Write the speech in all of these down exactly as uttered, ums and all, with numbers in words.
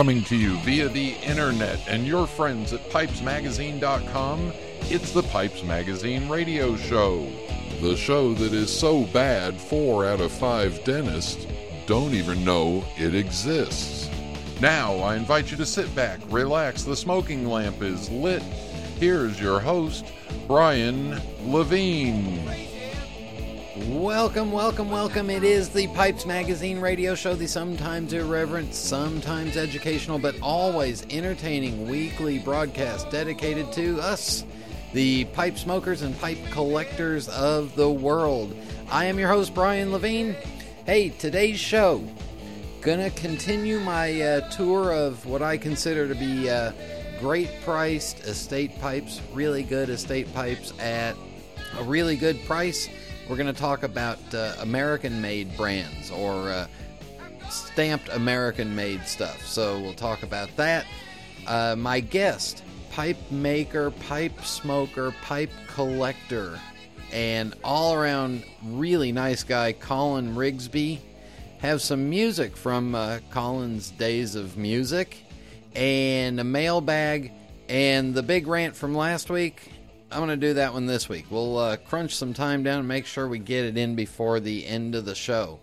coming to you via the internet and your friends at Pipes Magazine dot com. It's the Pipes Magazine radio show, the show that is so bad four out of five dentists don't even know it exists. Now I invite you to sit back, relax, the smoking lamp is lit. Here's your host, Brian Levine. Welcome, welcome, welcome. It is the Pipes Magazine radio show, the sometimes irreverent, sometimes educational, but always entertaining weekly broadcast dedicated to us, the pipe smokers and pipe collectors of the world. I am your host, Brian Levine. Hey, today's show, gonna continue my uh, tour of what I consider to be uh, great-priced estate pipes, really good estate pipes at a really good price. We're gonna talk about uh, American-made brands or uh, stamped American-made stuff, so we'll talk about that. Uh, my guest, pipe maker, pipe smoker, pipe collector, and all-around really nice guy, Colin Rigsby. Have some music from uh, Colin's Days of Music, and a mailbag, and the big rant from last week. I'm going to do that one this week. We'll uh, crunch some time down and make sure we get it in before the end of the show.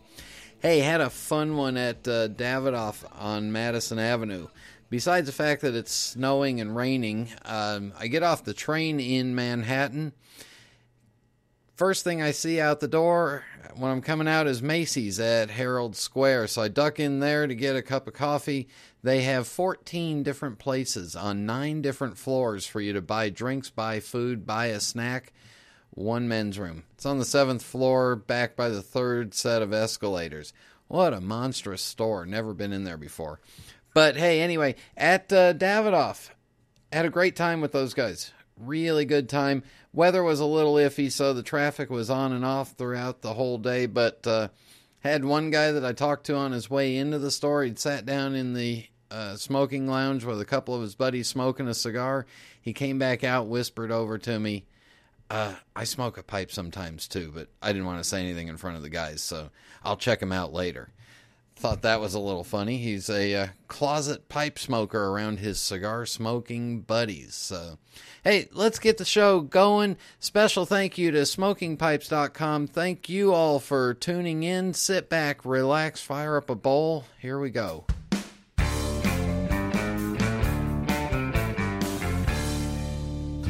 Hey, had a fun one at uh, Davidoff on Madison Avenue. Besides the fact that it's snowing and raining, um, I get off the train in Manhattan. First thing I see out the door when I'm coming out is Macy's at Herald Square. So I duck in there to get a cup of coffee. They have fourteen different places on nine different floors for you to buy drinks, buy food, buy a snack. One men's room. It's on the seventh floor, back by the third set of escalators. What a monstrous store. Never been in there before. But hey, anyway, at uh, Davidoff, had a great time with those guys. Really good time. Weather was a little iffy, so the traffic was on and off throughout the whole day, but uh, had one guy that I talked to on his way into the store. He'd sat down in the uh, smoking lounge with a couple of his buddies smoking a cigar. He came back out, whispered over to me, uh, I smoke a pipe sometimes too, but I didn't want to say anything in front of the guys, so I'll check him out later. Thought that was a little funny. He's a uh, closet pipe smoker around his cigar-smoking buddies. So, hey, let's get the show going. Special thank you to smoking pipes dot com. Thank you all for tuning in. Sit back, relax, fire up a bowl. Here we go.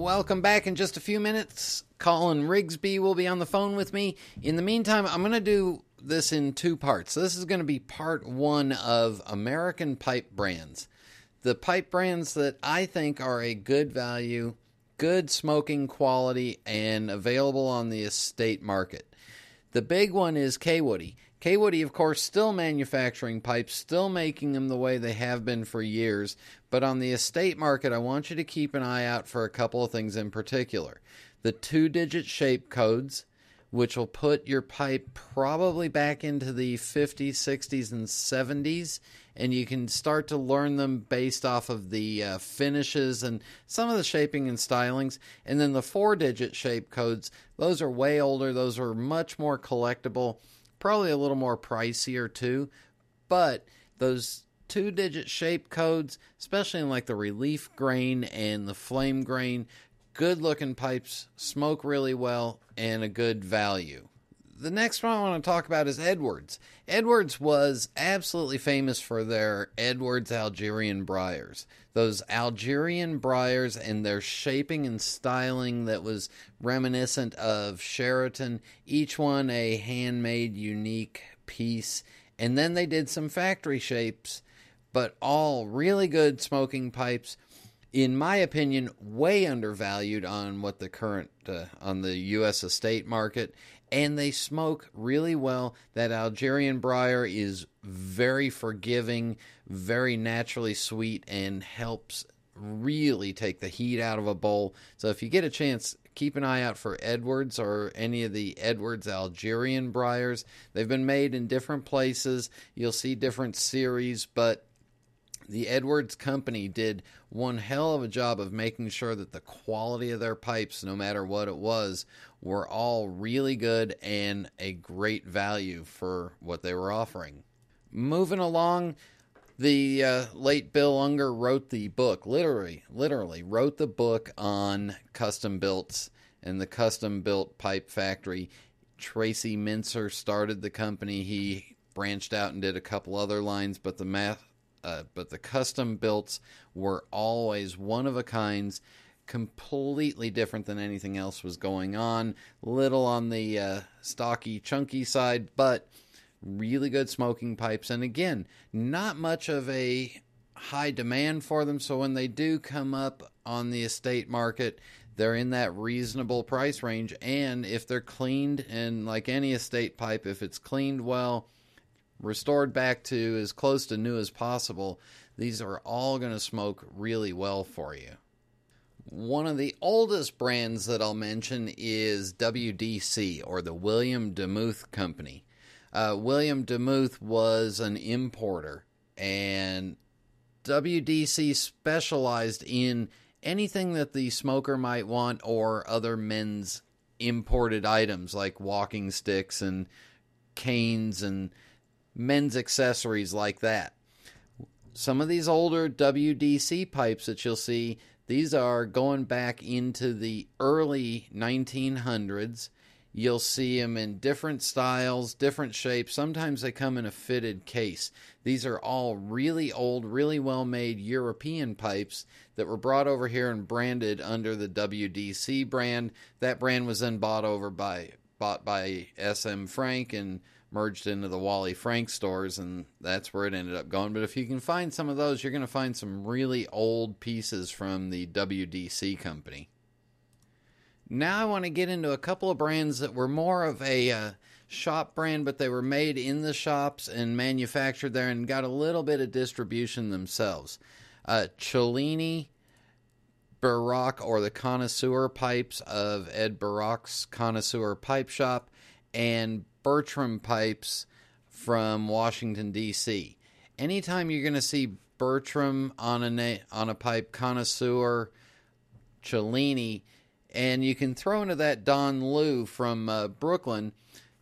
Welcome back. In just a few minutes, Colin Rigsby will be on the phone with me. In the meantime, I'm going to do this in two parts. So this is going to be part one of American pipe brands. The pipe brands that I think are a good value, good smoking quality, and available on the estate market. The big one is Kaywood. Kaywood, of course, still manufacturing pipes, still making them the way they have been for years, but on the estate market, I want you to keep an eye out for a couple of things in particular. The two-digit shape codes, which will put your pipe probably back into the fifties, sixties, and seventies, and you can start to learn them based off of the uh, finishes and some of the shaping and stylings. And then the four-digit shape codes, those are way older, those are much more collectible. Probably a little more pricier too, but those two-digit shape codes, especially in like the relief grain and the flame grain, good-looking pipes, smoke really well, and a good value. the next one I want to talk about is Edwards. Edwards was absolutely famous for their Edwards Algerian briars. Those Algerian briars and their shaping and styling that was reminiscent of Sheraton, each one a handmade, unique piece. And then they did some factory shapes, but all really good smoking pipes. In my opinion, way undervalued on what the current, uh, on the U S estate market, and they smoke really well. That Algerian briar is very forgiving, very naturally sweet, and helps really take the heat out of a bowl. So if you get a chance, keep an eye out for Edwards or any of the Edwards Algerian briars. They've been made in different places. You'll see different series, but the Edwards Company did one hell of a job of making sure that the quality of their pipes, no matter what it was, were all really good and a great value for what they were offering. Moving along, the uh, late Bill Unger wrote the book, literally, literally wrote the book on custom builts and the custom built pipe factory. Tracy Mincer started the company. He branched out and did a couple other lines, but the math. Uh, but the custom builts were always one of a kinds, completely different than anything else was going on. Little on the uh, stocky, chunky side, but really good smoking pipes. And again, not much of a high demand for them. So when they do come up on the estate market, they're in that reasonable price range. And if they're cleaned, and like any estate pipe, if it's cleaned well, restored back to as close to new as possible, these are all going to smoke really well for you. One of the oldest brands that I'll mention is W D C, or the William DeMuth Company. Uh, William DeMuth was an importer, and W D C specialized in anything that the smoker might want, or other men's imported items like walking sticks and canes and men's accessories like that. Some of these older W D C pipes that you'll see, these are going back into the early nineteen hundreds. You'll see them in different styles, different shapes. Sometimes they come in a fitted case. These are all really old, really well-made European pipes that were brought over here and branded under the W D C brand. That brand was then bought over by bought by S M Frank and merged into the Wally Frank stores, and that's where it ended up going. But if you can find some of those, you're going to find some really old pieces from the W D C company. Now I want to get into a couple of brands that were more of a uh, shop brand, but they were made in the shops and manufactured there and got a little bit of distribution themselves. Uh, Cellini, Barak, or the Connoisseur pipes of Ed Barak's Connoisseur Pipe Shop, and Bertram pipes from Washington, D C Anytime you're going to see Bertram on a na- on a pipe, Connoisseur, Cellini, and you can throw into that Don Liu from uh, Brooklyn.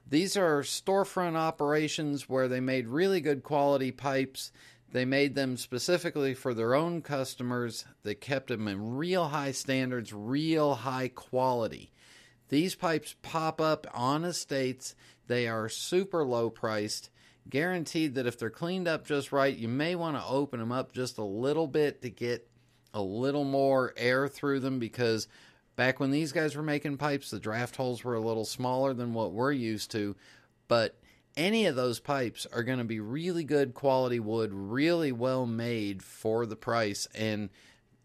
These are storefront operations where they made really good quality pipes. They made them specifically for their own customers. They kept them in real high standards, real high quality. These pipes pop up on estates. They are super low priced, guaranteed that if they're cleaned up just right, you may want to open them up just a little bit to get a little more air through them, because back when these guys were making pipes, the draft holes were a little smaller than what we're used to. But any of those pipes are going to be really good quality wood, really well made for the price, and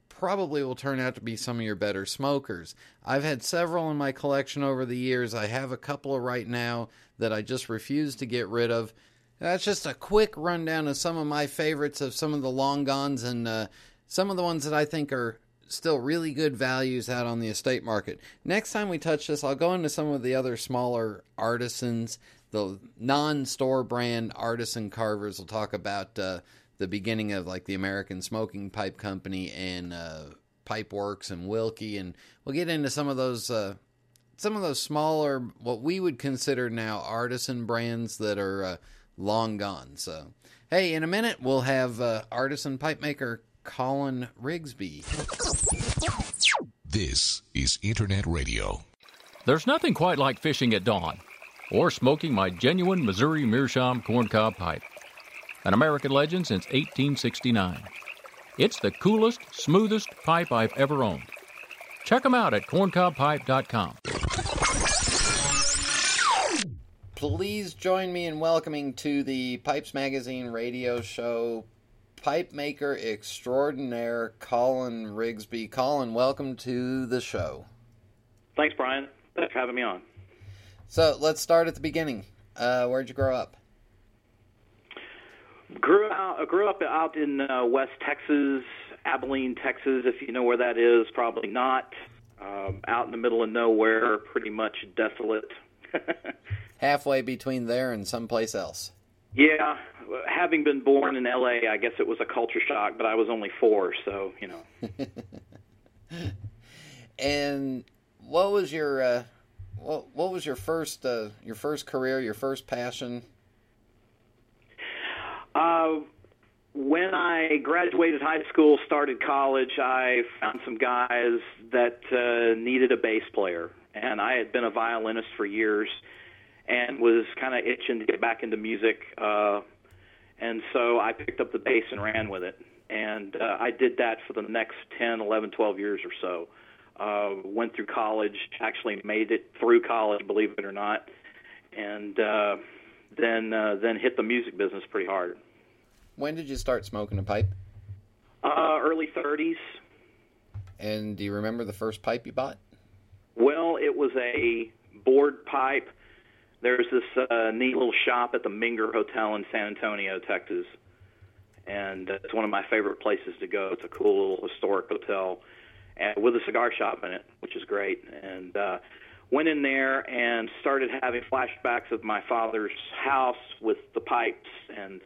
probably will turn out to be some of your better smokers. I've had several in my collection over the years. I have a couple of right now that I just refuse to get rid of. That's just a quick rundown of some of my favorites, of some of the long gones, and uh, some of the ones that I think are still really good values out on the estate market. Next time we touch this, I'll go into some of the other smaller artisans, the non-store brand artisan carvers. We'll talk about uh, the beginning of like the American Smoking Pipe Company and uh, Pipeworks and Wilkie, and we'll get into some of those uh, some of those smaller, what we would consider now artisan brands that are uh, long gone. So, hey, in a minute we'll have uh, artisan pipe maker Colin Rigsby. This is Internet Radio. There's nothing quite like fishing at dawn. or smoking my genuine Missouri Meerschaum corncob pipe, an American legend since eighteen sixty-nine. It's the coolest, smoothest pipe I've ever owned. Check them out at corn cob pipe dot com. Please join me in welcoming to the Pipes Magazine radio show pipe maker extraordinaire Colin Rigsby. Colin, welcome to the show. Thanks, Brian. Thanks for having me on. So let's start at the beginning. Uh, where'd you grow up? Grew out, grew up out in uh, West Texas, Abilene, Texas, if you know where that is. Probably not. Um, out in the middle of nowhere, pretty much desolate. Halfway between there and someplace else. Yeah. Having been born in L A, I guess it was a culture shock, but I was only four, so, you know. And what was your uh, what, what was your first uh, your first career, your first passion? Uh, when I graduated high school, started college, I found some guys that uh, needed a bass player, and I had been a violinist for years and was kind of itching to get back into music, uh, and so I picked up the bass and ran with it, and uh, I did that for the next ten, eleven, twelve years or so. Uh, went through college, actually made it through college, believe it or not, and uh, then uh, then hit the music business pretty hard. When did you start smoking a pipe? Uh, early thirties. And do you remember the first pipe you bought? Well, it was a board pipe. There's this uh, neat little shop at the Minger Hotel in San Antonio, Texas, and it's one of my favorite places to go. It's a cool little historic hotel and with a cigar shop in it, which is great. And uh, went in there and started having flashbacks of my father's house with the pipes and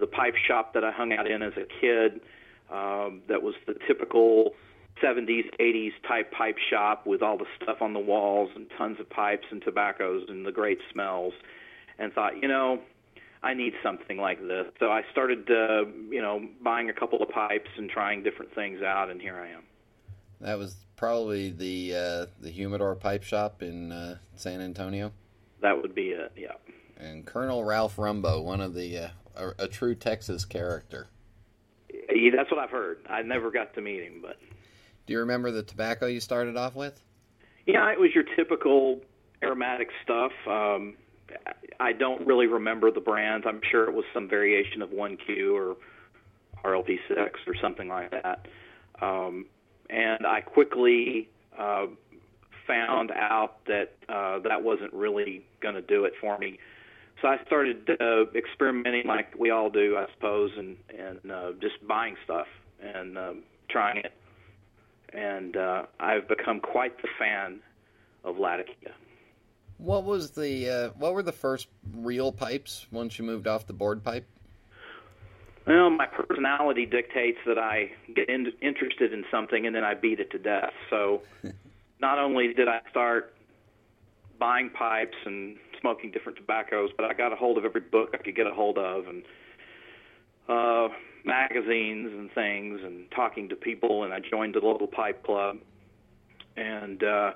the pipe shop that I hung out in as a kid. Um, that was the typical seventies, eighties type pipe shop with all the stuff on the walls and tons of pipes and tobaccos and the great smells, and thought, you know, I need something like this. So I started, uh, you know, buying a couple of pipes and trying different things out, and here I am. That was probably the uh, the Humidor Pipe Shop in uh, San Antonio? That would be it, yeah. And Colonel Ralph Rumbo, one of the, uh, a, a true Texas character. Yeah, that's what I've heard. I never got to meet him, but... Do you remember the tobacco you started off with? Yeah, it was your typical aromatic stuff. Um, I don't really remember the brands. I'm sure it was some variation of one Q or R L P six or something like that. Um, and I quickly uh, found out that uh, that wasn't really going to do it for me. So I started uh, experimenting like we all do, I suppose, and, and uh, just buying stuff and uh, trying it. And uh, I've become quite the fan of Latakia. What was the uh, what were the first real pipes once you moved off the board pipe? Well, my personality dictates that I get in, interested in something and then I beat it to death. So not only did I start buying pipes and smoking different tobaccos, but I got a hold of every book I could get a hold of, and uh, magazines and things, and talking to people, and I joined the local pipe club. And uh,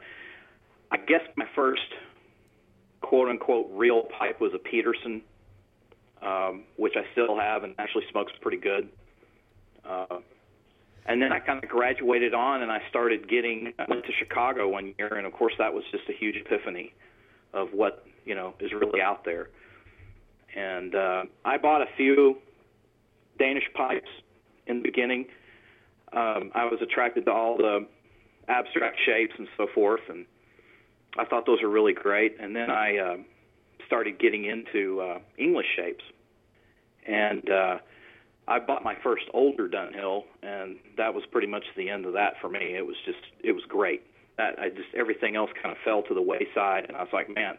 I guess my first quote-unquote real pipe was a Peterson, um, which I still have and actually smokes pretty good. Uh, and then I kind of graduated on, and I started getting, I went to Chicago one year, and of course that was just a huge epiphany of what, you know, is really out there. And uh, I bought a few Danish pipes in the beginning. Um, I was attracted to all the abstract shapes and so forth, and I thought those were really great. And then I uh, started getting into uh, English shapes. And uh, I bought my first older Dunhill, and that was pretty much the end of that for me. It was just, it was great. That, I just, everything else kind of fell to the wayside, and I was like, man,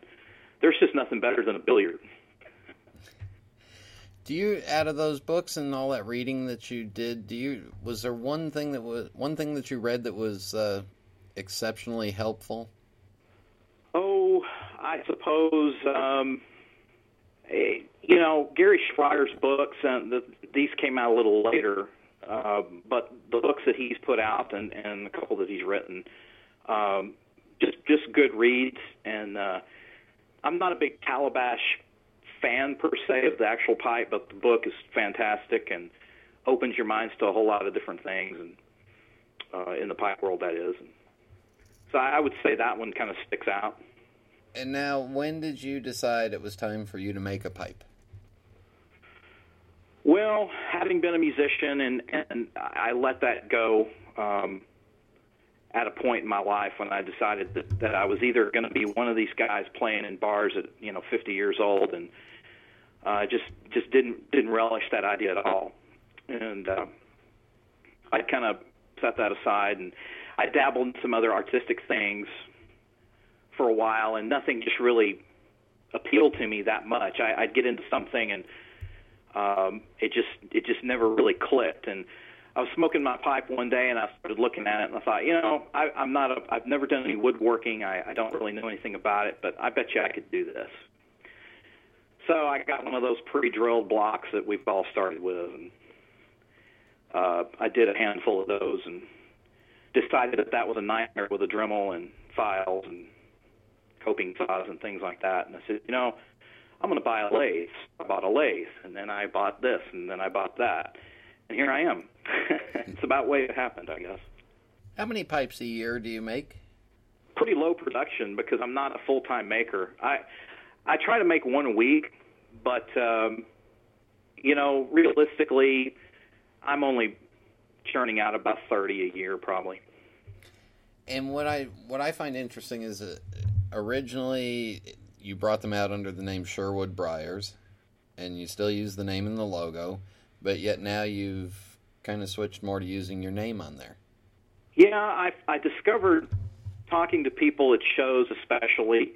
there's just nothing better than a billiard. Do you, out of those books and all that reading that you did, do you, was there one thing that was one thing that you read that was uh, exceptionally helpful? Oh, I suppose, um, a, you know, Gary Schreier's books, and the, these came out a little later, uh, but the books that he's put out and, and a couple that he's written, um, just just good reads, and uh, I'm not a big calabash fan per se of the actual pipe, but the book is fantastic and opens your minds to a whole lot of different things, and uh, in the pipe world, that is. And so I would say that one kind of sticks out. And now, when did you decide it was time for you to make a pipe? Well, having been a musician, and, and I let that go um, at a point in my life when I decided that, that I was either going to be one of these guys playing in bars at, you know, fifty years old, and I uh, just just didn't didn't relish that idea at all. And uh, I kind of set that aside, and I dabbled in some other artistic things for a while, and nothing just really appealed to me that much. I, I'd get into something, and um, it just it just never really clicked. And I was smoking my pipe one day, and I started looking at it, and I thought, you know, I, I'm not a, I've never done any woodworking. I, I don't really know anything about it, but I bet you I could do this. So I got one of those pre-drilled blocks that we've all started with, and uh, I did a handful of those and decided that that was a nightmare with a Dremel and files and coping saws and things like that. And I said, you know, I'm going to buy a lathe. I bought a lathe, and then I bought this, and then I bought that. And here I am. It's about the way it happened, I guess. How many pipes a year do you make? Pretty low production because I'm not a full-time maker. I I try to make one a week, but, um, you know, realistically, I'm only churning out about thirty a year probably. And what I what I find interesting is that originally you brought them out under the name Sherwood Briars, and you still use the name in the logo, but yet now you've kind of switched more to using your name on there. Yeah, I, I discovered talking to people at shows especially,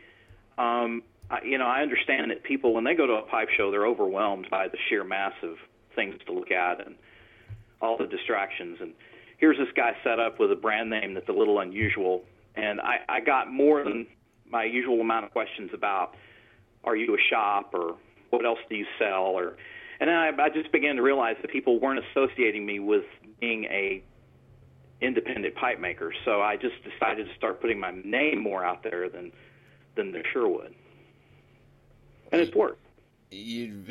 um, I, you know, I understand that people, when they go to a pipe show, they're overwhelmed by the sheer mass of things to look at and all the distractions. And here's this guy set up with a brand name that's a little unusual, and I, I got more than my usual amount of questions about, are you a shop, or what else do you sell, or, and then I, I just began to realize that people weren't associating me with being a independent pipe maker, so I just decided to start putting my name more out there than than the Sherwood, and it's worked. You,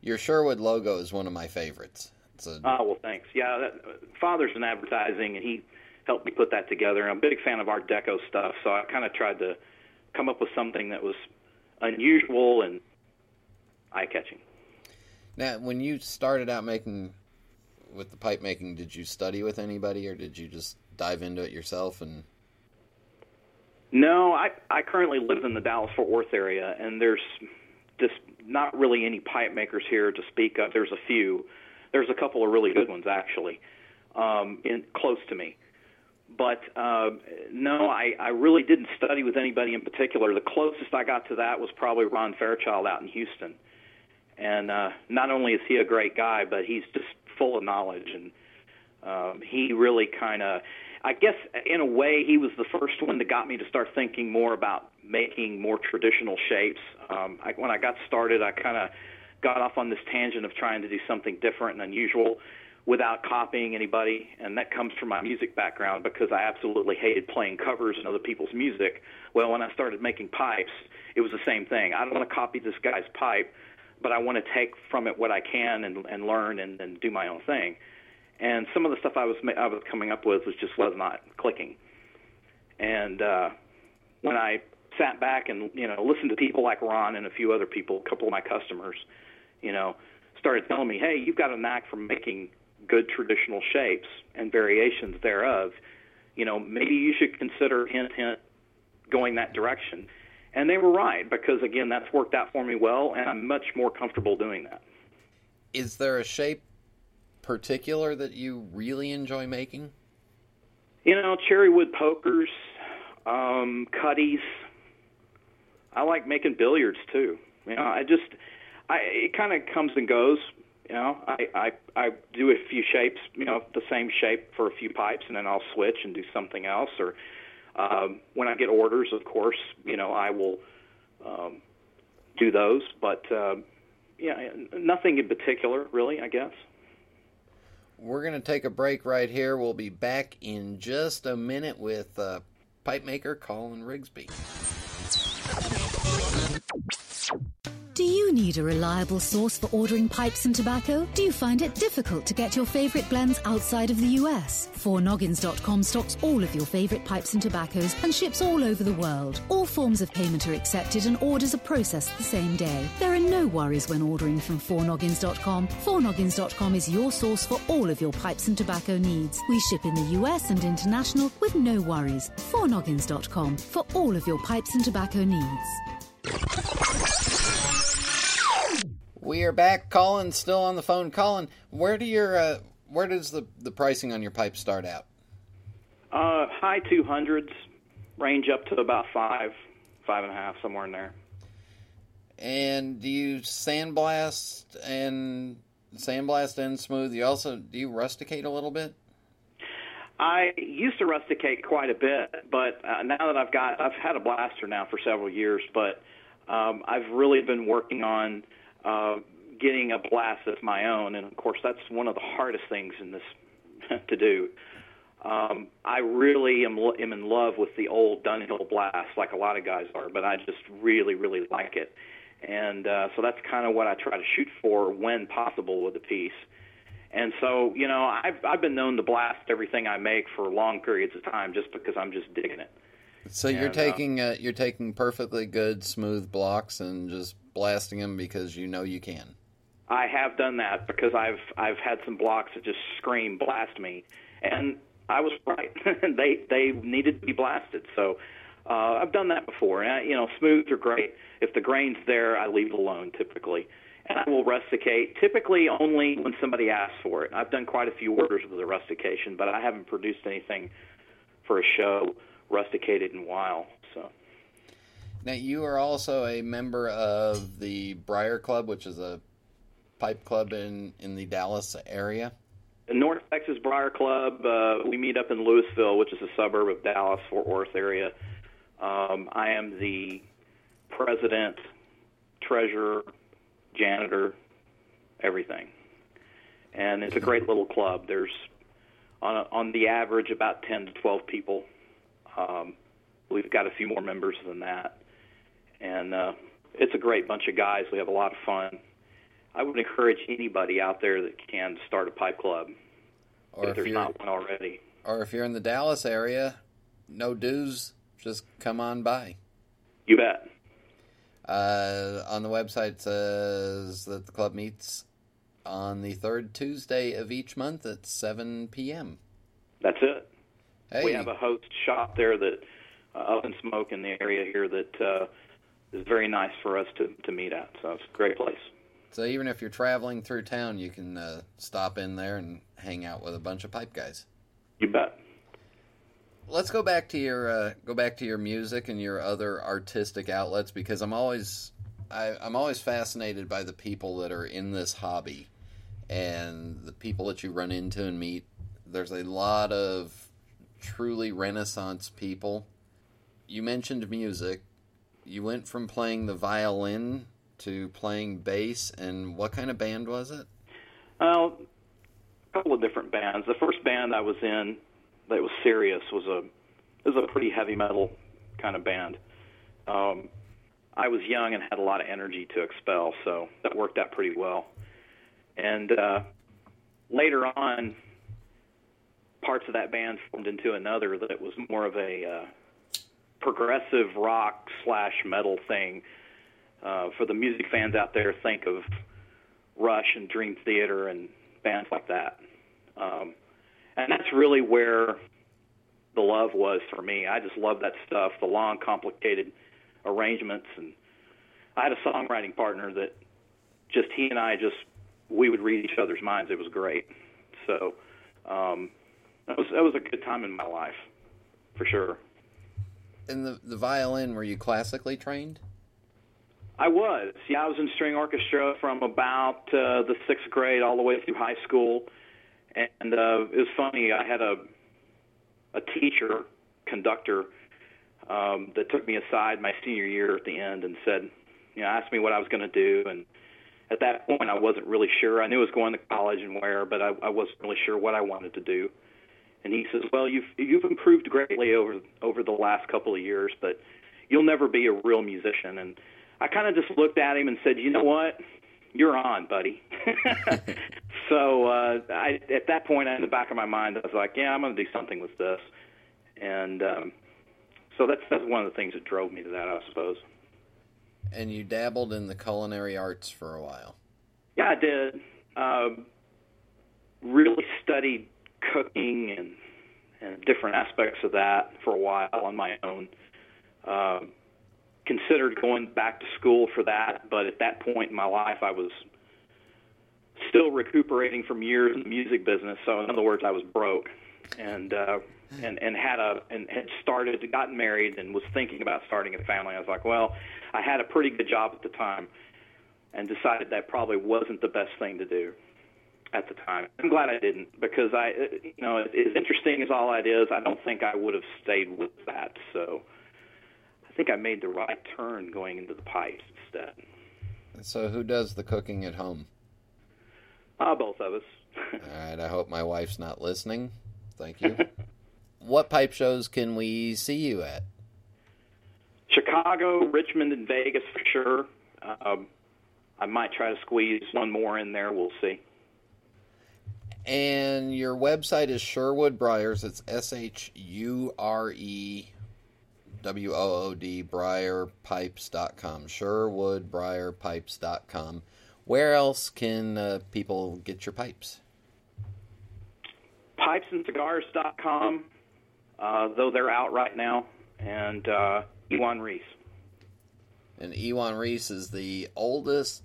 your Sherwood logo is one of my favorites. A... Oh, well, thanks. Yeah, that, Father's in advertising, and he helped me put that together. And I'm a big fan of Art Deco stuff, so I kind of tried to come up with something that was unusual and eye-catching. Now, when you started out making with the pipe making, did you study with anybody, or did you just dive into it yourself? And No, I, I currently live in the Dallas-Fort Worth area, and there's just not really any pipe makers here to speak of. There's a few. There's a couple of really good ones, actually, um, in, close to me. But, uh, no, I, I really didn't study with anybody in particular. The closest I got to that was probably Ron Fairchild out in Houston. And uh, not only is he a great guy, but he's just full of knowledge. And um, he really kind of, I guess, in a way, he was the first one that got me to start thinking more about making more traditional shapes. Um, I, when I got started, I kind of got off on this tangent of trying to do something different and unusual without copying anybody, and that comes from my music background because I absolutely hated playing covers and other people's music. Well, when I started making pipes, it was the same thing. I don't want to copy this guy's pipe, but I want to take from it what I can and, and learn and, and do my own thing. And some of the stuff I was I was coming up with was just was not clicking. And uh, when I sat back and, you know, listened to people like Ron and a few other people, a couple of my customers, you know, started telling me, hey, you've got a knack for making good traditional shapes and variations thereof. You know, maybe you should consider, hint, hint, going that direction. And they were right because, again, that's worked out for me well, and I'm much more comfortable doing that. Is there a shape particular that you really enjoy making? You know, cherrywood pokers, um, cutties. I like making billiards, too. You know, I just... I, it kind of comes and goes, you know. I, I I do a few shapes, you know, the same shape for a few pipes, and then I'll switch and do something else. Or um, when I get orders, of course, you know, I will um, do those. But uh, yeah, nothing in particular, really, I guess. We're gonna take a break right here. We'll be back in just a minute with uh, pipe maker Colin Rigsby. Do you need a reliable source for ordering pipes and tobacco? Do you find it difficult to get your favourite blends outside of the U S? four noggins dot com stocks all of your favourite pipes and tobaccos and ships all over the world. All forms of payment are accepted and orders are processed the same day. There are no worries when ordering from four noggins dot com. four noggins dot com is your source for all of your pipes and tobacco needs. We ship in the U S and international with no worries. four noggins dot com for all of your pipes and tobacco needs. We are back. Colin's still on the phone. Colin, where do your uh, where does the, the pricing on your pipe start out? Uh, high two hundreds, range up to about five, five and a half, somewhere in there. And do you sandblast and sandblast and smooth? You also do you rusticate a little bit? I used to rusticate quite a bit, but uh, now that I've got I've had a blaster now for several years, but um, I've really been working on. Uh, getting a blast that's my own, and of course that's one of the hardest things in this to do. Um, I really am, am in love with the old Dunhill blast, like a lot of guys are, but I just really, really like it. And uh, so that's kind of what I try to shoot for when possible with a piece. And so, you know, I've, I've been known to blast everything I make for long periods of time just because I'm just digging it. So and, you're taking uh, uh, you're taking perfectly good, smooth blocks and just blasting them because you know you can. I have done that because I've I've had some blocks that just scream blast me, and I was right. they they needed to be blasted. So uh, I've done that before. And I, you know, smooths are great. If the grain's there, I leave it alone typically, and I will rusticate typically only when somebody asks for it. I've done quite a few orders with the rustication, but I haven't produced anything for a show rusticated in a while. So now you are also a member of the Briar Club, which is a pipe club in in the Dallas area. The North Texas Briar Club. Uh, we meet up in Louisville, which is a suburb of Dallas, Fort Worth area. Um, I am the president, treasurer, janitor, everything, and it's a great little club. There's on a, on the average about ten to twelve people. Um, we've got a few more members than that, and uh, it's a great bunch of guys. We have a lot of fun. I would encourage anybody out there that can to start a pipe club, or if, if there's not one already. Or if you're in the Dallas area, no dues, just come on by. You bet. Uh, on the website it says that the club meets on the third Tuesday of each month at seven p.m. That's it. Hey. We have a host shop there that uh, Up and Smoke in the area here that uh, is very nice for us to, to meet at. So it's a great place. So even if you're traveling through town, you can uh, stop in there and hang out with a bunch of pipe guys. You bet. Let's go back to your uh, go back to your music and your other artistic outlets, because I'm always I, I'm always fascinated by the people that are in this hobby and the people that you run into and meet. There's a lot of truly Renaissance people. You mentioned music. You went from playing the violin to playing bass, and what kind of band was it? Well, a couple of different bands. The first band I was in that was serious was a it was a pretty heavy metal kind of band. Um, I was young and had a lot of energy to expel, so that worked out pretty well. And uh, later on, parts of that band formed into another that was more of a uh, progressive rock slash metal thing. Uh, for the music fans out there, think of Rush and Dream Theater and bands like that. Um, and that's really where the love was for me. I just love that stuff, the long, complicated arrangements. And I had a songwriting partner that just he and I just, we would read each other's minds. It was great. So, um, That was that was a good time in my life, for sure. And the the violin, were you classically trained? I was. Yeah, I was in string orchestra from about uh, the sixth grade all the way through high school. And uh, it was funny. I had a a teacher, conductor, um, that took me aside my senior year at the end and said, you know, asked me what I was going to do. And at that point, I wasn't really sure. I knew I was going to college and where, but I, I wasn't really sure what I wanted to do. And he says, well, you've you've improved greatly over over the last couple of years, but you'll never be a real musician. And I kind of just looked at him and said, you know what? You're on, buddy. So uh, I, at that point, in the back of my mind, I was like, yeah, I'm going to do something with this. And um, so that's, that's one of the things that drove me to that, I suppose. And you dabbled in the culinary arts for a while. Yeah, I did. Um, really studied cooking and, and different aspects of that for a while on my own. Um, considered going back to school for that, but at that point in my life, I was still recuperating from years in the music business. So in other words, I was broke, and uh, and and had a and had started, gotten married, and was thinking about starting a family. I was like, well, I had a pretty good job at the time, and decided that probably wasn't the best thing to do at the time. I'm glad I didn't, because I, you know, as interesting as all that is, I don't think I would have stayed with that. So I think I made the right turn going into the pipes instead. So who does the cooking at home? Uh, both of us. All right, I hope my wife's not listening. Thank you. What pipe shows can we see you at? Chicago, Richmond, and Vegas for sure. Um, I might try to squeeze one more in there. We'll see. And your website is Sherwood Briars. It's S H U R E W O O D briar pipes dot com. Sherwood briar pipes dot com. Where else can uh, people get your pipes? pipes and cigars dot com, uh, though they're out right now, and uh, Ewan Reese. And Ewan Reese is the oldest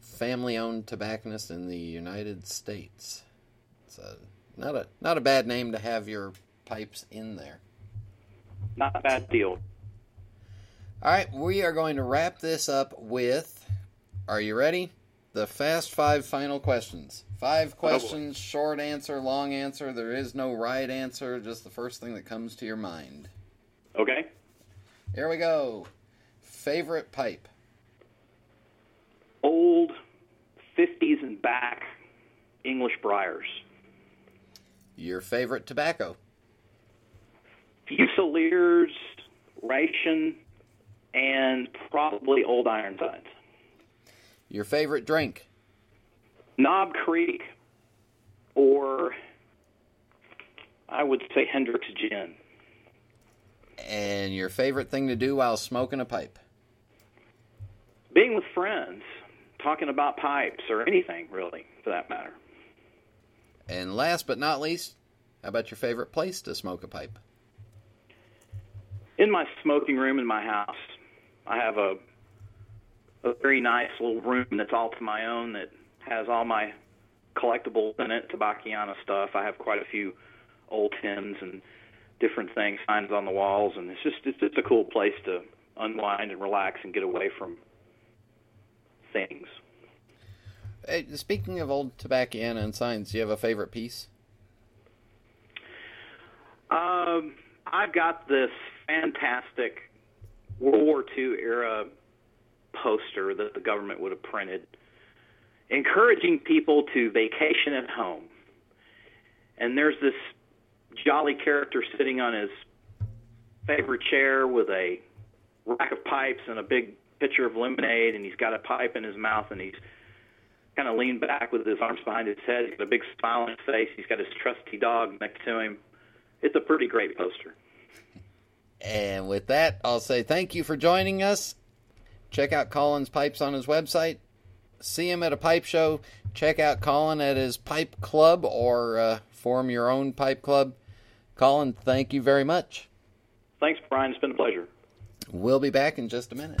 family-owned tobacconist in the United States. It's a, not a not a bad name to have your pipes in there. Not a bad deal. All right, we are going to wrap this up with, are you ready? The fast five final questions. Five questions, oh, short answer, long answer. There is no right answer, just the first thing that comes to your mind. Okay. Here we go. Favorite pipe? Old fifties and back English briars. Your favorite tobacco? Fusiliers, Ration, and probably Old Ironsides. Your favorite drink? Knob Creek, or I would say Hendrick's Gin. And your favorite thing to do while smoking a pipe? Being with friends, talking about pipes, or anything really, for that matter. And last but not least, how about your favorite place to smoke a pipe? In my smoking room in my house. I have a A very nice little room that's all to my own that has all my collectibles in it, Tabacchiana stuff. I have quite a few old tins and different things, signs on the walls, and it's just it's just a cool place to unwind and relax and get away from things. Hey, speaking of old Tabacchiana and signs, do you have a favorite piece? Um, I've got this fantastic World War Two era poster that the government would have printed encouraging people to vacation at home, and there's this jolly character sitting on his favorite chair with a rack of pipes and a big pitcher of lemonade, and he's got a pipe in his mouth, and he's kind of leaned back with his arms behind his head. He's got a big smile on his face. He's got his trusty dog next to him. It's a pretty great poster. And with that, I'll say thank you for joining us. Check out Colin's pipes on his website. See him at a pipe show. Check out Colin at his pipe club, or uh, form your own pipe club. Colin, thank you very much. Thanks, Brian. It's been a pleasure. We'll be back in just a minute.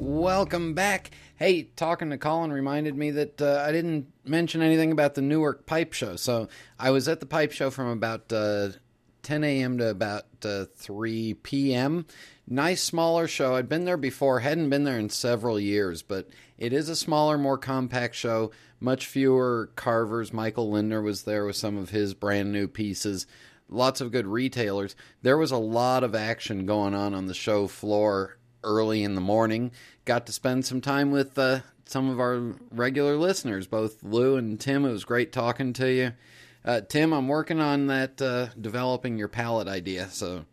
Welcome back. Hey, talking to Colin reminded me that uh, I didn't mention anything about the Newark Pipe Show. So I was at the Pipe Show from about uh, ten a.m. to about uh, three p.m. Nice, smaller show. I'd been there before, hadn't been there in several years, but it is a smaller, more compact show. Much fewer carvers. Michael Lindner was there with some of his brand new pieces. Lots of good retailers. There was a lot of action going on on the show floor early in the morning. Got to spend some time with uh, some of our regular listeners, both Lou and Tim. It was great talking to you. Uh, Tim, I'm working on that uh, developing your palette idea, so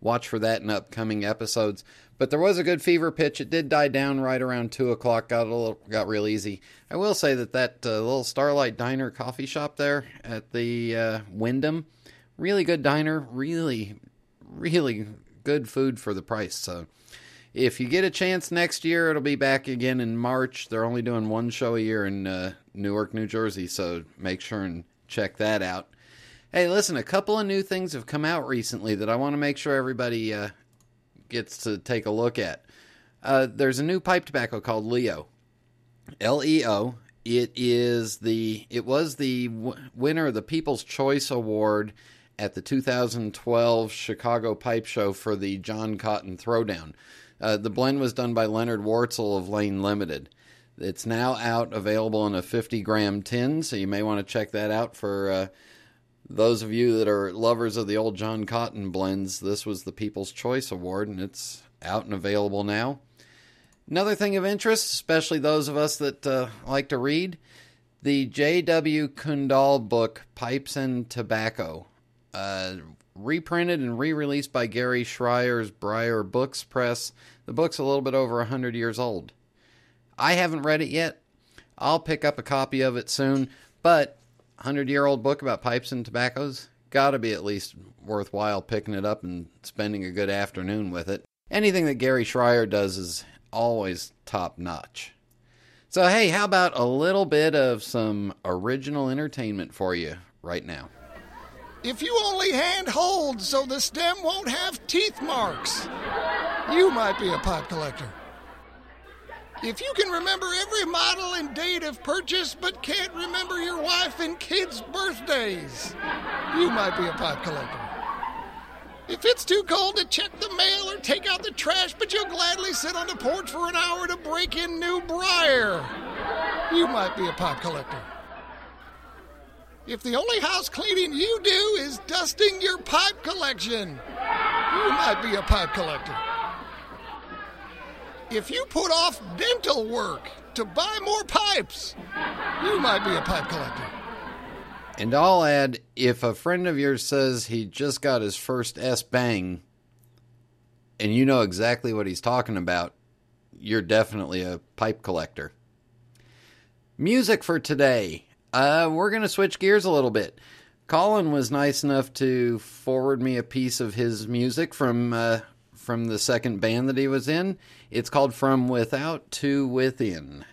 watch for that in upcoming episodes. But there was a good fever pitch. It did die down right around two o'clock, got, a little, got real easy. I will say that that uh, little Starlight Diner coffee shop there at the uh, Wyndham, really good diner, really, really good food for the price, so if you get a chance next year, it'll be back again in March. They're only doing one show a year in uh, Newark, New Jersey, so make sure and check that out. Hey, listen, a couple of new things have come out recently that I want to make sure everybody uh, gets to take a look at. Uh, there's a new pipe tobacco called Leo, L E O. It is the it was the w- winner of the People's Choice Award at the two thousand twelve Chicago Pipe Show for the John Cotton Throwdown. Uh, the blend was done by Leonard Wartzel of Lane Limited. It's now out, available in a fifty-gram tin, so you may want to check that out. For uh, those of you that are lovers of the old John Cotton blends, this was the People's Choice Award, and it's out and available now. Another thing of interest, especially those of us that uh, like to read, the J W. Kundal book, Pipes and Tobacco. Uh... Reprinted and re-released by Gary Schreier's Briar Books Press. The book's a little bit over one hundred years old. I haven't read it yet. I'll pick up a copy of it soon, but one hundred-year-old book about pipes and tobaccos? Gotta be at least worthwhile picking it up and spending a good afternoon with it. Anything that Gary Schreier does is always top-notch. So hey, how about a little bit of some original entertainment for you right now? If you only hand hold so the stem won't have teeth marks, you might be a pipe collector. If you can remember every model and date of purchase but can't remember your wife and kids' birthdays, you might be a pipe collector. If it's too cold to check the mail or take out the trash but you'll gladly sit on the porch for an hour to break in new briar, you might be a pipe collector. If the only house cleaning you do is dusting your pipe collection, you might be a pipe collector. If you put off dental work to buy more pipes, you might be a pipe collector. And I'll add, if a friend of yours says he just got his first S-Bang, and you know exactly what he's talking about, you're definitely a pipe collector. Music for today. Uh, we're going to switch gears a little bit. Colin was nice enough to forward me a piece of his music from uh, from the second band that he was in. It's called From Without to Within.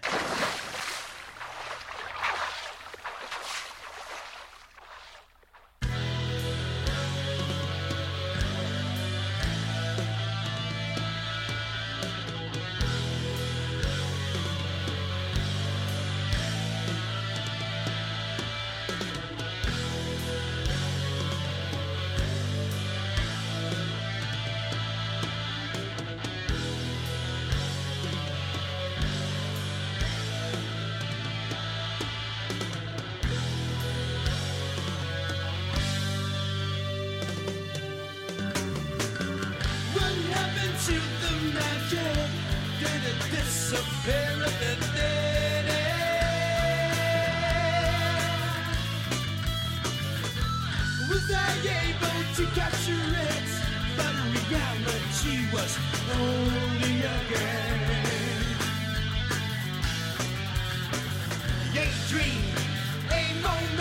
Was I able to capture it? but reality was lonely again. A dream, a moment,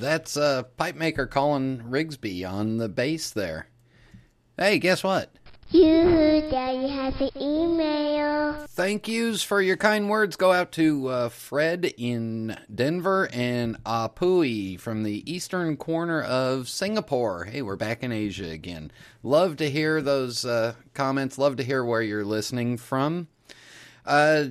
that's uh, pipe maker Colin Rigsby on the bass there. Hey, guess what? You, Daddy, has an email. Thank yous for your kind words. Go out to uh, Fred in Denver and Apui from the eastern corner of Singapore. Hey, we're back in Asia again. Love to hear those uh, comments. Love to hear where you're listening from. Uh,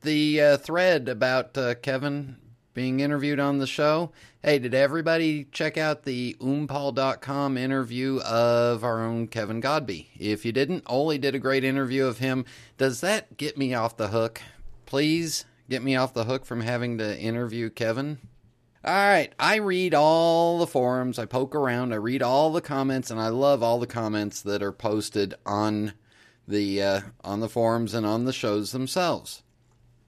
the uh, thread about uh, Kevin being interviewed on the show. Hey, did everybody check out the oompal dot com interview of our own Kevin Godby? If you didn't, Ole did a great interview of him. Does that get me off the hook? Please get me off the hook from having to interview Kevin. All right, I read all the forums, I poke around, I read all the comments, and I love all the comments that are posted on the uh, on the forums and on the shows themselves.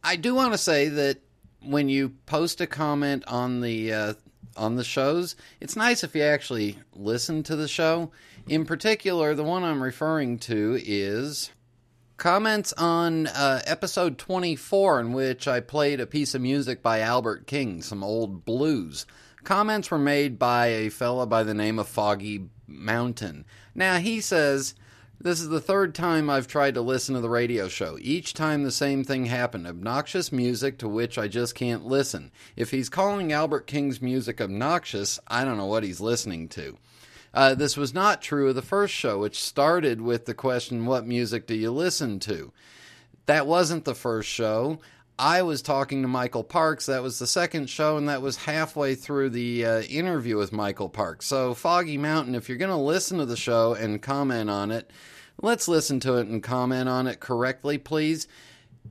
I do want to say that when you post a comment on the uh, on the shows, it's nice if you actually listen to the show. In particular, the one I'm referring to is comments on uh, episode twenty-four, in which I played a piece of music by Albert King, some old blues. Comments were made by a fella by the name of Foggy Mountain. Now, he says, "This is the third time I've tried to listen to the radio show. Each time the same thing happened, obnoxious music to which I just can't listen. If he's calling Albert King's music obnoxious, I don't know what he's listening to. Uh, this was not true of the first show, which started with the question, what music do you listen to? That wasn't the first show. I was talking to Michael Parks. That was the second show, and that was halfway through the uh, interview with Michael Parks. So, Foggy Mountain, if you're going to listen to the show and comment on it, let's listen to it and comment on it correctly, please.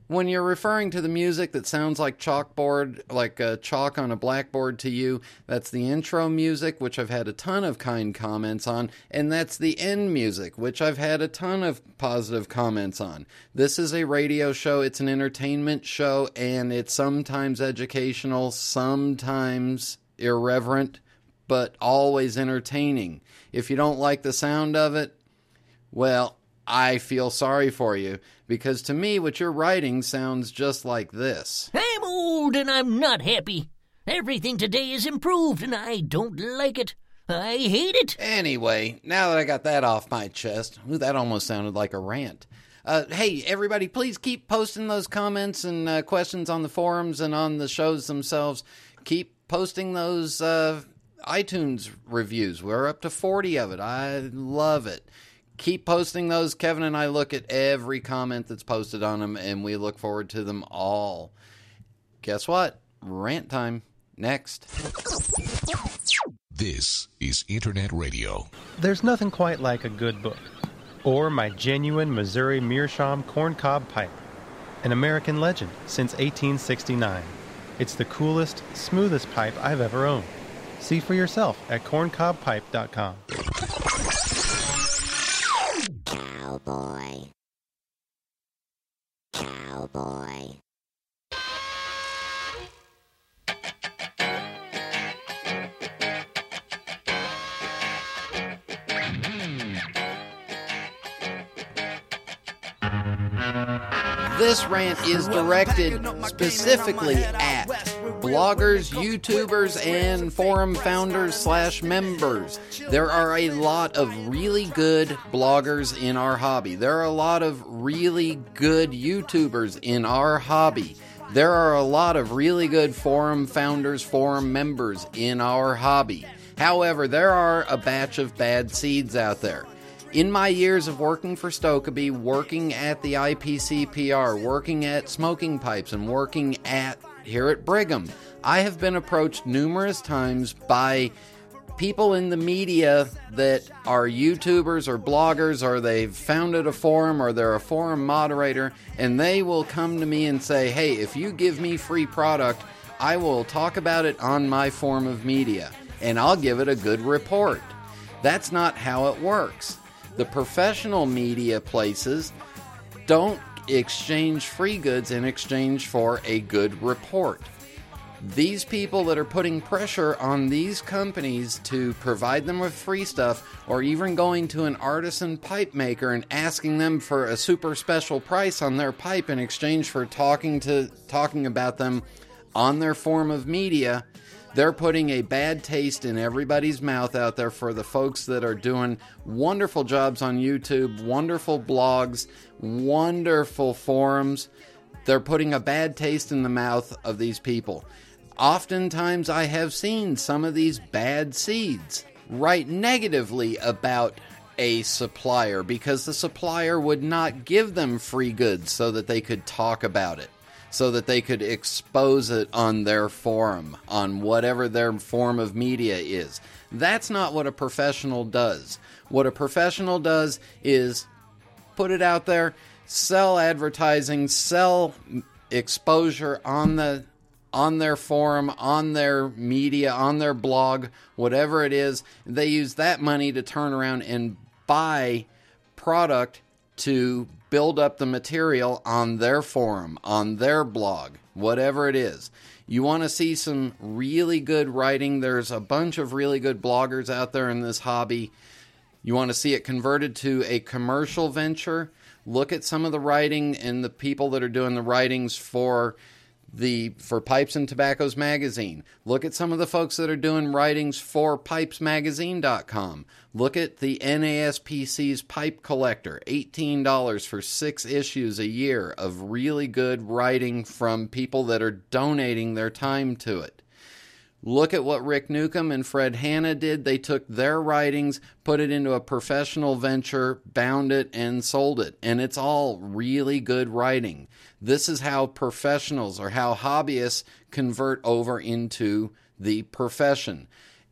When you're referring to the music that sounds like chalkboard, like uh, chalk on a blackboard to you, that's the intro music, which I've had a ton of kind comments on, and that's the end music, which I've had a ton of positive comments on. This is a radio show, it's an entertainment show, and it's sometimes educational, sometimes irreverent, but always entertaining. If you don't like the sound of it, well, I feel sorry for you, because to me what you're writing sounds just like this. I'm old and I'm not happy. Everything today is improved and I don't like it. I hate it. Anyway, now that I got that off my chest, ooh, that almost sounded like a rant. Uh, hey, everybody, please keep posting those comments and uh, questions on the forums and on the shows themselves. Keep posting those uh, iTunes reviews. We're up to forty of it. I love it. Keep posting those. Kevin and I look at every comment that's posted on them, and we look forward to them all. Guess what? Rant time. Next. This is Internet Radio. There's nothing quite like a good book, or my genuine Missouri Meerschaum corncob pipe, an American legend since eighteen sixty-nine. It's the coolest, smoothest pipe I've ever owned. See for yourself at corn cob pipe dot com. Cowboy. Cowboy. This rant is directed specifically at bloggers, YouTubers, and forum founders slash members. There are a lot of really good bloggers in our hobby. There are a lot of really good YouTubers in our hobby. There are a lot of really good forum founders, forum members in our hobby. However, there are a batch of bad seeds out there. In my years of working for Stokeby, working at the I P C P R, working at Smoking Pipes, and working at here at Brigham, I have been approached numerous times by people in the media that are YouTubers or bloggers, or they've founded a forum, or they're a forum moderator, and they will come to me and say, hey, if you give me free product, I will talk about it on my form of media, and I'll give it a good report. That's not how it works. The professional media places don't exchange free goods in exchange for a good report. These people that are putting pressure on these companies to provide them with free stuff, or even going to an artisan pipe maker and asking them for a super special price on their pipe in exchange for talking to talking about them on their form of media, they're putting a bad taste in everybody's mouth out there for the folks that are doing wonderful jobs on YouTube, wonderful blogs, wonderful forums. They're putting a bad taste in the mouth of these people. Oftentimes I have seen some of these bad seeds write negatively about a supplier because the supplier would not give them free goods so that they could talk about it, so that they could expose it on their forum, on whatever their form of media is. That's not what a professional does. What a professional does is put it out there, sell advertising, sell exposure on the on their forum, on their media, on their blog, whatever it is. They use that money to turn around and buy product to build up the material on their forum, on their blog, whatever it is. You want to see some really good writing. There's a bunch of really good bloggers out there in this hobby. You want to see it converted to a commercial venture. Look at some of the writing and the people that are doing the writings for the for Pipes and Tobaccos magazine. Look at some of the folks that are doing writings for Pipes Magazine dot com. Look at the N A S P C's Pipe Collector, eighteen dollars for six issues a year of really good writing from people that are donating their time to it. Look at what Rick Newcomb and Fred Hanna did. They took their writings, put it into a professional venture, bound it, and sold it. And it's all really good writing. This is how professionals or how hobbyists convert over into the profession.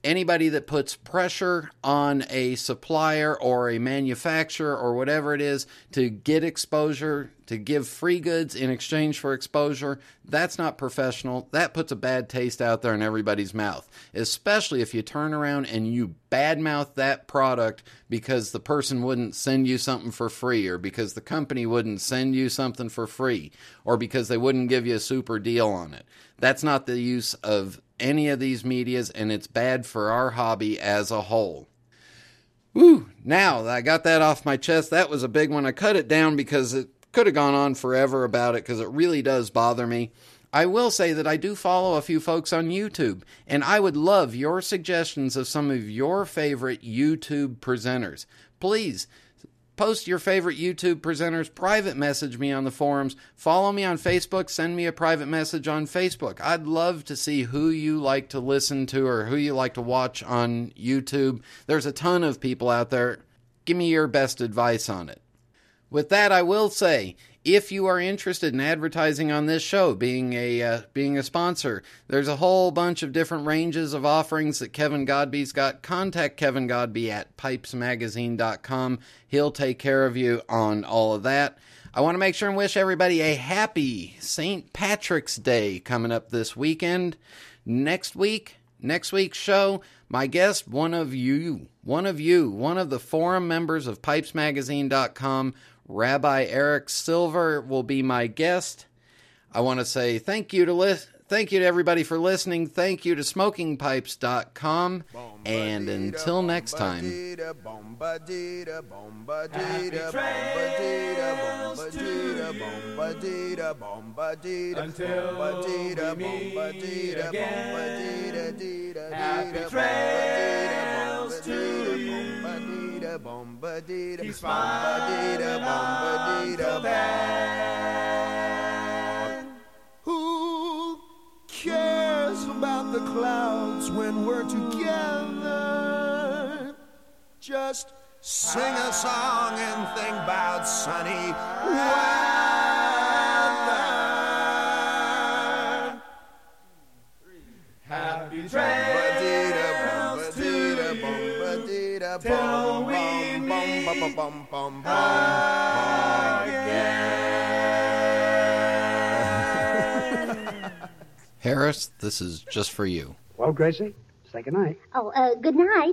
Anybody that puts pressure on a supplier or a manufacturer or whatever it is to get exposure, to give free goods in exchange for exposure, that's not professional. That puts a bad taste out there in everybody's mouth, especially if you turn around and you badmouth that product because the person wouldn't send you something for free, or because the company wouldn't send you something for free, or because they wouldn't give you a super deal on it. That's not the use of any of these medias, and it's bad for our hobby as a whole. Woo! Now that I got that off my chest, that was a big one. I cut it down because it could have gone on forever about it, because it really does bother me. I will say that I do follow a few folks on YouTube, and I would love your suggestions of some of your favorite YouTube presenters. Please, post your favorite YouTube presenters, private message me on the forums, follow me on Facebook, send me a private message on Facebook. I'd love to see who you like to listen to or who you like to watch on YouTube. There's a ton of people out there. Give me your best advice on it. With that, I will say, if you are interested in advertising on this show, being a uh, being a sponsor, there's a whole bunch of different ranges of offerings that Kevin Godby's got. Contact Kevin Godby at Pipes Magazine dot com. He'll take care of you on all of that. I want to make sure and wish everybody a happy Saint Patrick's Day coming up this weekend. Next week, next week's show, my guest, one of you, one of you, one of the forum members of Pipes Magazine dot com, Rabbi Eric Silver, will be my guest. I want to say thank you to li- thank you to everybody for listening. Thank you to smoking pipes dot com. And until next time. Happy trails to you. Until we meet again. Happy trails to you. He's smiling until then. Who cares about the clouds when we're together? Just sing a song and think about sunny weather. Happy trails to you. Bum, bum, bum, Harris, this is just for you. Well, Gracie, say goodnight. Oh, uh, good night.